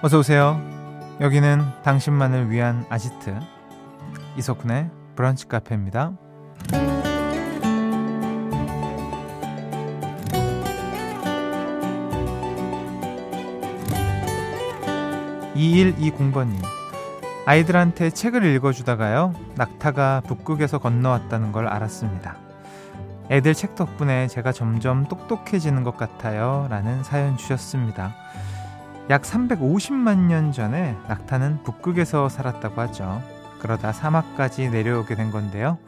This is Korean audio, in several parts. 어서오세요. 여기는 당신만을 위한 아지트 이석훈의 브런치 카페입니다. 2120번님 아이들한테 책을 읽어주다가요 낙타가 북극에서 건너왔다는 걸 알았습니다. 애들 책 덕분에 제가 점점 똑똑해지는 것 같아요 라는 사연 주셨습니다. 약 350만 년 전에 낙타는 북극에서 살았다고 하죠. 그러다 사막까지 내려오게 된 건데요.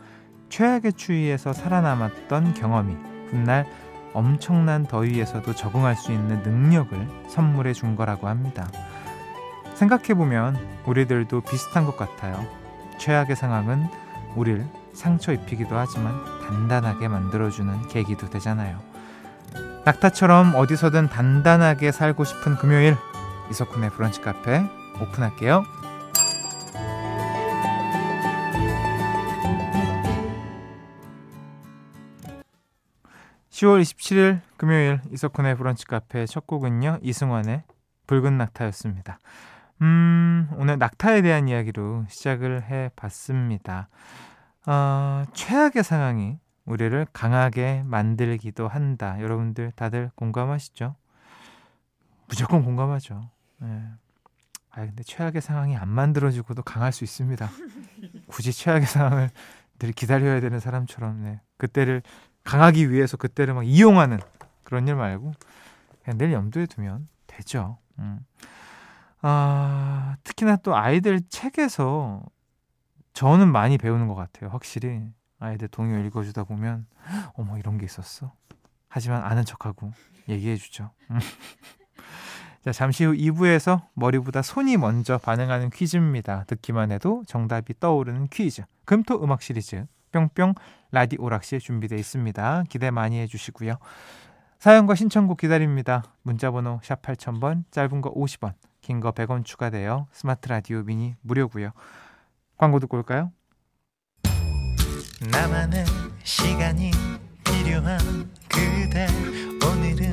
최악의 추위에서 살아남았던 경험이 훗날 엄청난 더위에서도 적응할 수 있는 능력을 선물해 준 거라고 합니다. 생각해보면 우리들도 비슷한 것 같아요. 최악의 상황은 우릴 상처 입히기도 하지만 단단하게 만들어주는 계기도 되잖아요. 낙타처럼 어디서든 단단하게 살고 싶은 금요일, 이석훈의 브런치 카페 오픈할게요. 10월 27일 금요일 이석훈의 브런치 카페 첫 곡은요, 이승환의 붉은 낙타였습니다. 오늘 낙타에 대한 이야기로 시작을 해봤습니다. 최악의 상황이 우리를 강하게 만들기도 한다. 여러분들 다들 공감하시죠? 무조건 공감하죠. 네. 아 근데 최악의 상황이 안 만들어지고도 강할 수 있습니다. 굳이 최악의 상황을 늘 기다려야 되는 사람처럼 네. 그때를 강하기 위해서 그때를 막 이용하는 그런 일 말고 그냥 늘 염두에 두면 되죠. 특히나 또 아이들 책에서 저는 많이 배우는 것 같아요. 확실히 아이들 동요 읽어주다 보면 어머 이런 게 있었어. 하지만 아는 척하고 얘기해주죠. 자, 잠시 후 2부에서 머리보다 손이 먼저 반응하는 퀴즈입니다. 듣기만 해도 정답이 떠오르는 퀴즈 금토 음악 시리즈 뿅뿅 라디오락실 준비되어 있습니다. 기대 많이 해주시고요. 사연과 신청곡 기다립니다. 문자번호 샵 8000번, 짧은 거 50원, 긴 거 100원 추가돼요. 스마트 라디오 미니 무료고요. 광고 듣고 올까요? 나만의 시간이 필요한 그대 오늘은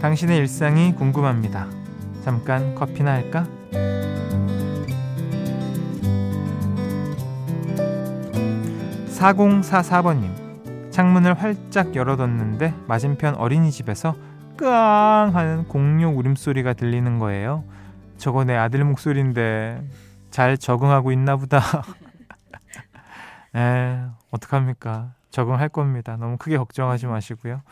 당신의 일상이 궁금합니다. 잠깐 커피나 할까? (4044번님) 창문을 활짝 열어뒀는데 맞은편 어린이집에서 끄앙 하는 공룡 울음소리가 들리는 거예요. 저거 내 아들 목소리인데 잘 적응하고 있나 보다. 어떡합니까? 적응할 겁니다. 너무 크게 걱정하지 마시고요.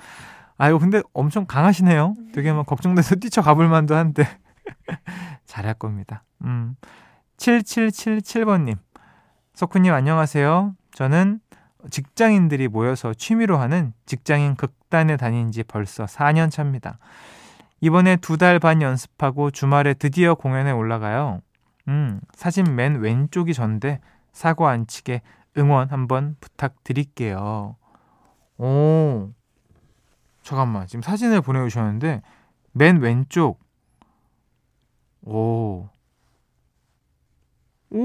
아이고 근데 엄청 강하시네요. 되게 막 걱정돼서 뛰쳐가볼 만도 한데 잘할 겁니다. 7777번님 석훈님 안녕하세요. 저는 직장인들이 모여서 취미로 하는 직장인 극단에 다닌 지 벌써 4년 차입니다. 이번에 2달 반 연습하고 주말에 드디어 공연에 올라가요. 사진 맨 왼쪽이 전데 사고 안 치게 응원 한번 부탁드릴게요. 오, 잠깐만 지금 사진을 보내주셨는데 맨 왼쪽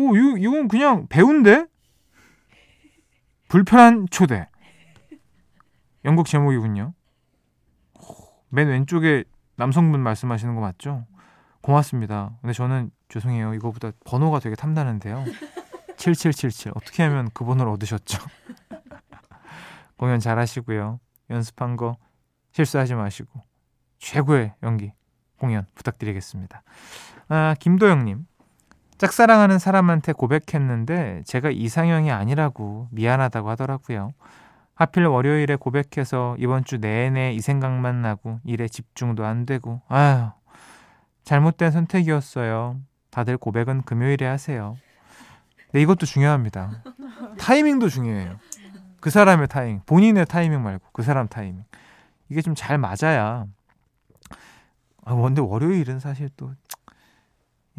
이건 그냥 배우인데? 불편한 초대 연극 제목이군요. 맨 왼쪽에 남성분 말씀하시는 거 맞죠? 고맙습니다. 근데 저는 죄송해요. 이거보다 번호가 되게 탐나는데요. 7777 어떻게 하면 그 번호를 얻으셨죠? 공연 잘 하시고요. 연습한 거 실수하지 마시고 최고의 연기 공연 부탁드리겠습니다. 김도영님 짝사랑하는 사람한테 고백했는데 제가 이상형이 아니라고 미안하다고 하더라고요. 하필 월요일에 고백해서 이번 주 내내 이 생각만 나고 일에 집중도 안 되고 아휴 잘못된 선택이었어요. 다들 고백은 금요일에 하세요. 네, 이것도 중요합니다. 타이밍도 중요해요. 그 사람의 타이밍, 본인의 타이밍 말고 그 사람 타이밍, 이게 좀 잘 맞아야. 아, 근데 월요일은 사실 또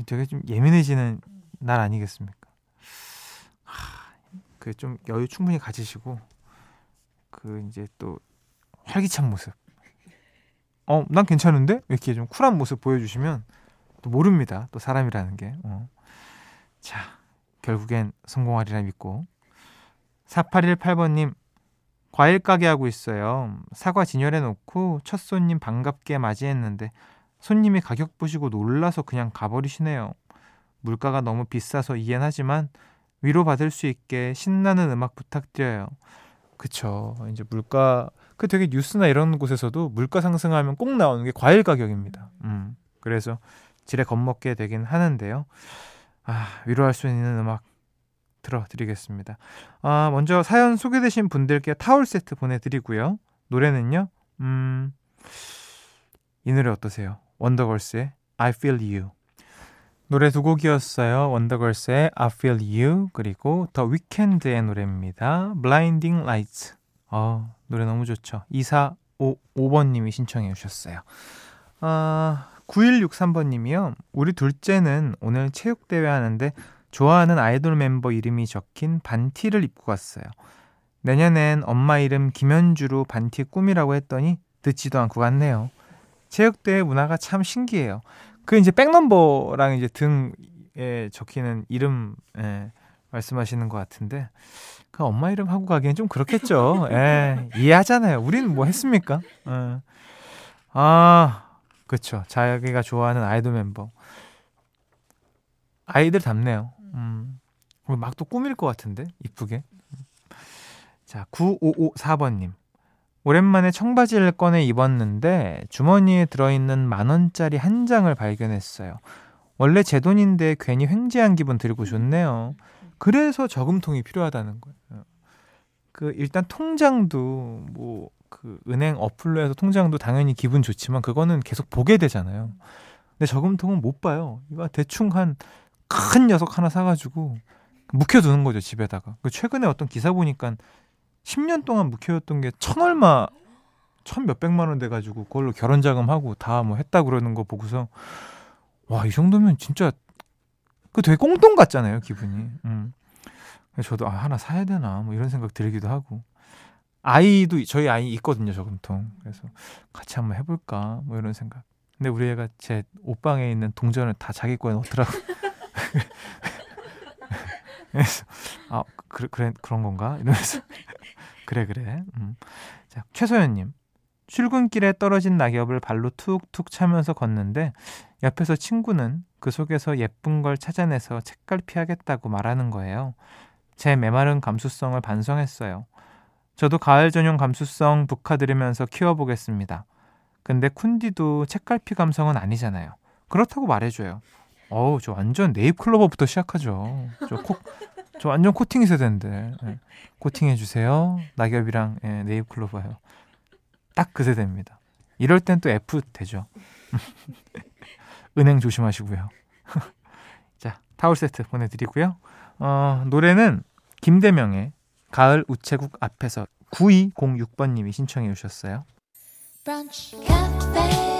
되게 좀 예민해지는 날 아니겠습니까? 그 좀 여유 충분히 가지시고 그 이제 또 활기찬 모습, 난 괜찮은데? 이렇게 좀 쿨한 모습 보여주시면 또 모릅니다. 또 사람이라는 게. 자, 결국엔 성공하리라 믿고. 4818번님, 과일 가게 하고 있어요. 사과 진열해 놓고 첫 손님 반갑게 맞이했는데 손님이 가격 보시고 놀라서 그냥 가버리시네요. 물가가 너무 비싸서 이해는 하지만 위로받을 수 있게 신나는 음악 부탁드려요. 그쵸, 이제 물가, 그 되게 뉴스나 이런 곳에서도 물가 상승하면 꼭 나오는 게 과일 가격입니다. 그래서 지레 겁먹게 되긴 하는데요. 위로할 수 있는 음악 들어드리겠습니다. 먼저 사연 소개되신 분들께 타올 세트 보내드리고요. 노래는요, 이 노래 어떠세요? 원더걸스의 I Feel You. 노래 두 곡이었어요. 원더걸스의 I Feel You, 그리고 더 위켄드의 노래입니다. Blinding Lights. 노래 너무 좋죠. 2455번님이 신청해 주셨어요. 9163번님이요. 우리 둘째는 오늘 체육대회 하는데 좋아하는 아이돌 멤버 이름이 적힌 반티를 입고 갔어요. 내년엔 엄마 이름 김현주로 반티 꾸미라고 했더니 듣지도 않고 갔네요. 체육대회 문화가 참 신기해요. 그 이제 백넘버랑 이제 등에 적히는 이름, 말씀하시는 것 같은데, 그 엄마 이름 하고 가기엔 좀 그렇겠죠. 이해하잖아요. 우리는 뭐 했습니까? 그렇죠. 자기가 좋아하는 아이돌 멤버. 아이들 답네요. 막 또 꾸밀 것 같은데, 이쁘게. 자, 9554번님. 오랜만에 청바지를 꺼내 입었는데 주머니에 들어있는 10,000원짜리 한 장을 발견했어요. 원래 제 돈인데 괜히 횡재한 기분 들고 좋네요. 그래서 저금통이 필요하다는 거예요. 그 일단 통장도 뭐 그 은행 어플로 해서 통장도 당연히 기분 좋지만 그거는 계속 보게 되잖아요. 근데 저금통은 못 봐요. 이거 대충 한 큰 녀석 하나 사가지고 묵혀두는 거죠, 집에다가. 최근에 어떤 기사 보니까 10년 동안 묵혀였던 게 1,000 얼마 1,000몇백만 원 돼가지고 그걸로 결혼자금하고 다 뭐 했다 그러는 거 보고서, 와, 이 정도면 진짜 그 되게 꽁돈 같잖아요, 기분이. 저도 하나 사야 되나 뭐 이런 생각 들기도 하고. 아이도, 저희 아이 있거든요, 저금통. 그래서 같이 한번 해볼까 뭐 이런 생각. 근데 우리 애가 제 옷방에 있는 동전을 다 자기 거에 넣더라고. 그래서 그래 그런 건가 이러면서. 그래. 자, 최소연님. 출근길에 떨어진 낙엽을 발로 툭툭 차면서 걷는데 옆에서 친구는 그 속에서 예쁜 걸 찾아내서 책갈피하겠다고 말하는 거예요. 제 메마른 감수성을 반성했어요. 저도 가을 전용 감수성 북카드리면서 키워보겠습니다. 근데 쿤디도 책갈피 감성은 아니잖아요. 그렇다고 말해줘요. 저 완전 네잎클로버부터 시작하죠. 저 완전 코팅 있어야 되는데. 코팅해주세요. 낙엽이랑 네잎클로버요. 딱 그 세대입니다. 이럴 땐 또 F 되죠. 은행 조심하시고요. 자, 타올 세트 보내드리고요. 노래는 김대명의 가을 우체국 앞에서. 9206번님이 신청해 주셨어요. 브런치 카페.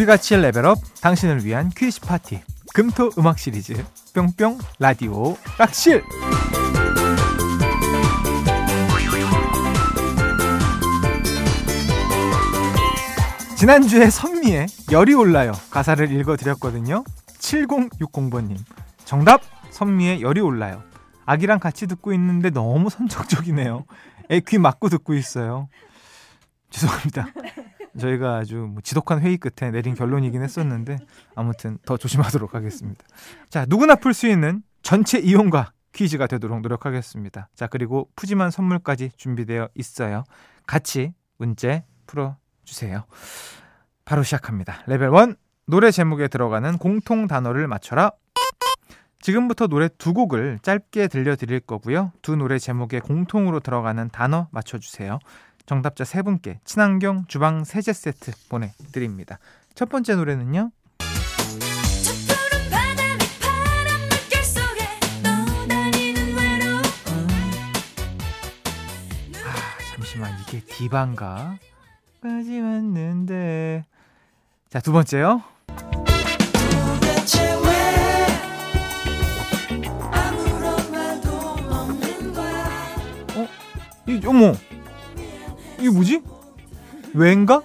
우리같이 레벨업, 당신을 위한 퀴즈 파티. 금토 음악 시리즈 뿅뿅 라디오 락실. 지난주에 선미의 열이 올라요 가사를 읽어드렸거든요. 7060번님 정답 선미의 열이 올라요. 아기랑 같이 듣고 있는데 너무 선정적이네요. 애 귀 막고 듣고 있어요. 죄송합니다. 저희가 아주 지독한 회의 끝에 내린 결론이긴 했었는데 아무튼 더 조심하도록 하겠습니다. 자, 누구나 풀 수 있는 전체 이용과 퀴즈가 되도록 노력하겠습니다. 자, 그리고 푸짐한 선물까지 준비되어 있어요. 같이 문제 풀어주세요. 바로 시작합니다. 레벨 1, 노래 제목에 들어가는 공통 단어를 맞춰라. 지금부터 노래 두 곡을 짧게 들려드릴 거고요. 두 노래 제목에 공통으로 들어가는 단어 맞춰주세요. 정답자 세 분께 친환경 주방 세제 세트 보내드립니다. 첫 번째 노래는요, 잠시만, 이게 디바인가? 까지 왔는데. 자, 두 번째요. 어머, 이게 뭐지? 왠가?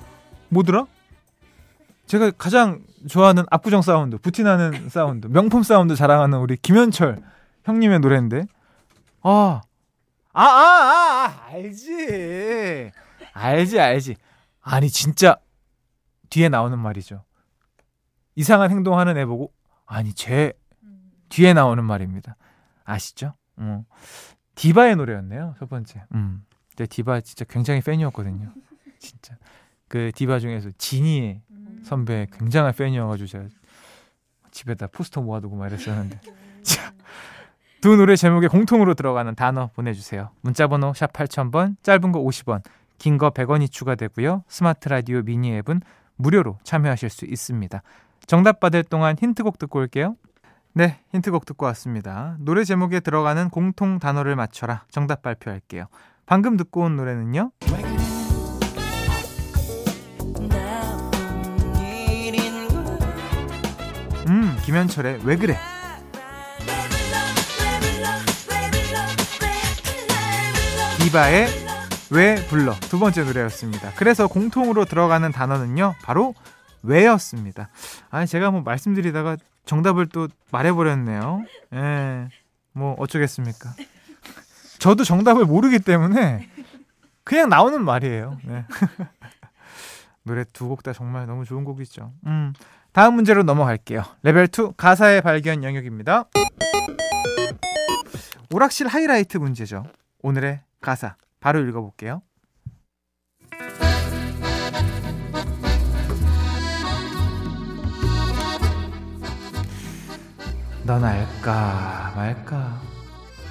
뭐더라? 제가 가장 좋아하는 압구정 사운드, 부티나는 사운드, 명품 사운드 자랑하는 우리 김현철 형님의 노래인데. 알지. 아니, 진짜 뒤에 나오는 말이죠. 이상한 행동하는 애 보고, 아니, 쟤 뒤에 나오는 말입니다. 아시죠? 디바의 노래였네요, 첫 번째. 제 디바 진짜 굉장히 팬이었거든요. 진짜 그 디바 중에서 지니의 선배 굉장한 팬이어가지고 제가 집에다 포스터 모아두고 막 이랬었는데. 자, 두 노래 제목에 공통으로 들어가는 단어 보내주세요. 문자번호 샵 8000번, 짧은 거 50원, 긴 거 100원이 추가되고요. 스마트 라디오 미니 앱은 무료로 참여하실 수 있습니다. 정답 받을 동안 힌트곡 듣고 올게요. 네, 힌트곡 듣고 왔습니다. 노래 제목에 들어가는 공통 단어를 맞춰라. 정답 발표할게요. 방금 듣고 온 노래는요, 김현철의 왜 그래. 디바의 왜 불러, 두 번째 노래였습니다. 그래서 공통으로 들어가는 단어는요, 바로 왜였습니다. 아니, 제가 뭐 말씀드리다가 정답을 또 말해버렸네요. 예, 뭐 어쩌겠습니까. 저도 정답을 모르기 때문에 그냥 나오는 말이에요. 네. 노래 두 곡 다 정말 너무 좋은 곡이죠. 다음 문제로 넘어갈게요. 레벨 2, 가사의 발견 영역입니다. 오락실 하이라이트 문제죠. 오늘의 가사 바로 읽어볼게요. 넌 알까 말까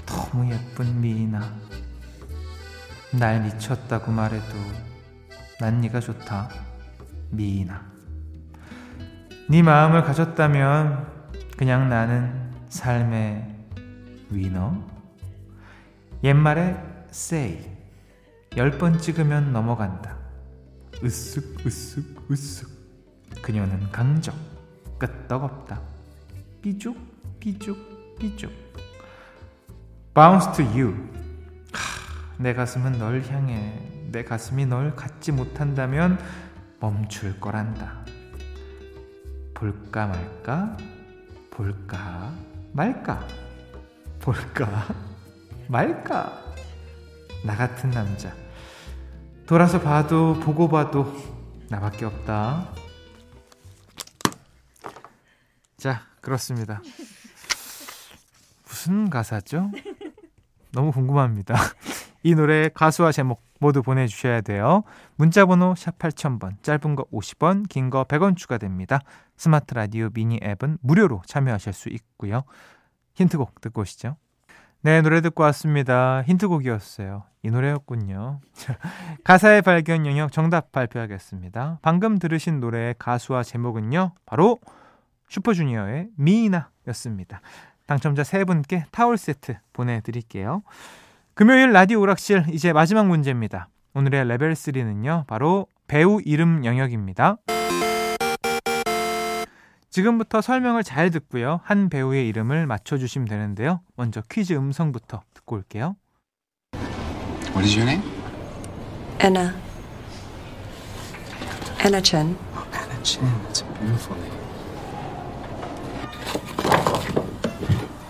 너무 예쁜 미인아, 날 미쳤다고 말해도 난 네가 좋다 미인아. 네 마음을 가졌다면 그냥 나는 삶의 위너. 옛말에 세이 10번 찍으면 넘어간다. 으쓱 으쓱 으쓱 그녀는 강적 끄떡없다. 삐죽 삐죽 삐죽 Bounce to you. 내 가슴은 널 향해. 내 가슴이 널 갖지 못한다면 멈출 거란다. 볼까 말까, 볼까 말까, 볼까 말까. 나 같은 남자 돌아서 봐도 보고 봐도 나밖에 없다. 자, 그렇습니다. 무슨 가사죠? 너무 궁금합니다. 이 노래의 가수와 제목 모두 보내주셔야 돼요. 문자번호 샵 8000번, 짧은 거 50원, 긴 거 100원 추가됩니다. 스마트 라디오 미니 앱은 무료로 참여하실 수 있고요. 힌트곡 듣고 오시죠. 네, 노래 듣고 왔습니다. 힌트곡이었어요. 이 노래였군요. 가사의 발견 영역 정답 발표하겠습니다. 방금 들으신 노래의 가수와 제목은요, 바로 슈퍼주니어의 미이나였습니다. 당첨자 세 분께 타올 세트 보내드릴게요. 금요일 라디오 오락실, 이제 마지막 문제입니다. 오늘의 레벨 3는요, 바로 배우 이름 영역입니다. 지금부터 설명을 잘 듣고요, 한 배우의 이름을 맞춰주시면 되는데요. 먼저 퀴즈 음성부터 듣고 올게요. What is your name? Anna. Anna Chen. Oh, Anna Chen, that's a beautiful name.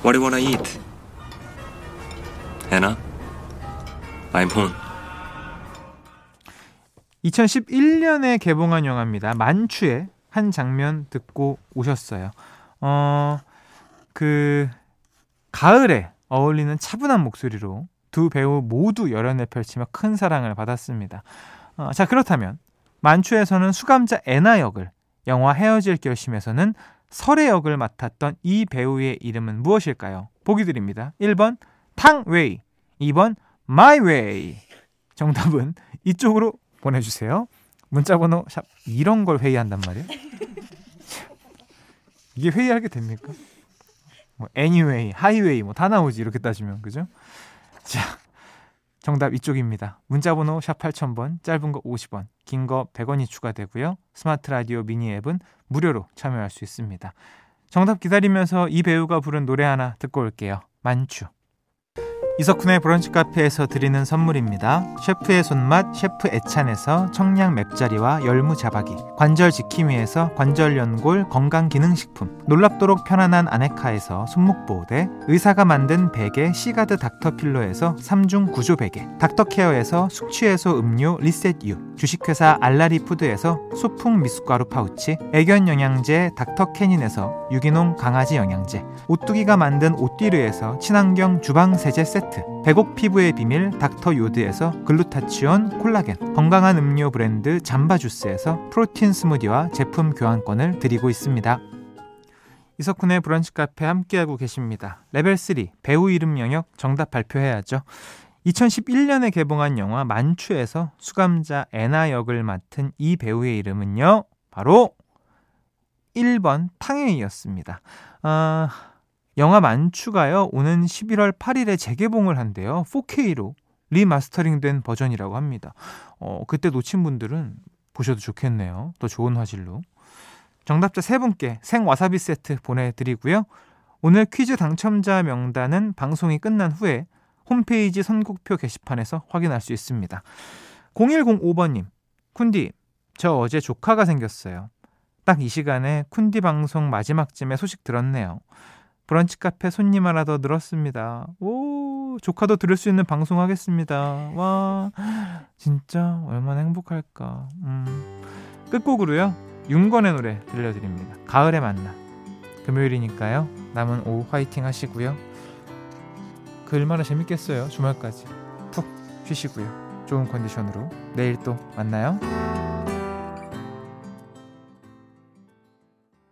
What do you wanna eat? Anna, I'm home. 2011년에 개봉한 영화입니다. 만추의 한 장면 듣고 오셨어요. 그 가을에 어울리는 차분한 목소리로 두 배우 모두 열연을 펼치며 큰 사랑을 받았습니다. 자, 그렇다면 만추에서는 수감자 애나 역을, 영화 헤어질 결심에서는 설의 역을 맡았던 이 배우의 이름은 무엇일까요? 보기 드립니다. 1번 탕웨이, 2번 마이웨이. 정답은 이쪽으로 보내주세요. 문자번호 샵. 이런 걸 회의한단 말이에요? 이게 회의하게 됩니까? 뭐 애니웨이, 하이웨이 뭐 다 나오지, 이렇게 따지면. 그죠? 자, 정답 이쪽입니다. 문자번호 샵 8000번, 짧은 거 50원, 긴 거 100원이 추가되고요. 스마트 라디오 미니 앱은 무료로 참여할 수 있습니다. 정답 기다리면서 이 배우가 부른 노래 하나 듣고 올게요. 만추. 이석훈의 브런치 카페에서 드리는 선물입니다. 셰프의 손맛 셰프 애찬에서 청량 맵자리와 열무 자박이, 관절 지킴이에서 관절 연골 건강기능식품, 놀랍도록 편안한 아네카에서 손목보호대, 의사가 만든 베개 시가드 닥터필러에서 3중 구조 베개, 닥터케어에서 숙취해소 음료 리셋유, 주식회사 알라리푸드에서 소풍 미숫가루 파우치, 애견 영양제 닥터캐닌에서 유기농 강아지 영양제, 오뚜기가 만든 오띠르에서 친환경 주방세제 세트, 백옥 피부의 비밀 닥터 요드에서 글루타치온 콜라겐, 건강한 음료 브랜드 잠바주스에서 프로틴 스무디와 제품 교환권을 드리고 있습니다. 이석훈의 브런치 카페 함께하고 계십니다. 레벨 3 배우 이름 영역 정답 발표해야죠. 2011년에 개봉한 영화 만추에서 수감자 애나 역을 맡은 이 배우의 이름은요, 바로 1번 탕웨이였습니다. 영화 만추가요, 오는 11월 8일에 재개봉을 한대요. 4K로 리마스터링된 버전이라고 합니다. 그때 놓친 분들은 보셔도 좋겠네요. 더 좋은 화질로. 정답자 3분께 생와사비 세트 보내드리고요. 오늘 퀴즈 당첨자 명단은 방송이 끝난 후에 홈페이지 선곡표 게시판에서 확인할 수 있습니다. 0105번님, 쿤디, 저 어제 조카가 생겼어요. 딱 이 시간에 쿤디 방송 마지막쯤에 소식 들었네요. 브런치 카페 손님 하나 더 늘었습니다. 오, 조카도 들을 수 있는 방송 하겠습니다. 와, 진짜 얼마나 행복할까. 끝곡으로요, 윤건의 노래 들려드립니다. 가을의 만남. 금요일이니까요, 남은 오후 화이팅 하시고요. 그 얼마나 재밌겠어요. 주말까지 푹 쉬시고요. 좋은 컨디션으로 내일 또 만나요.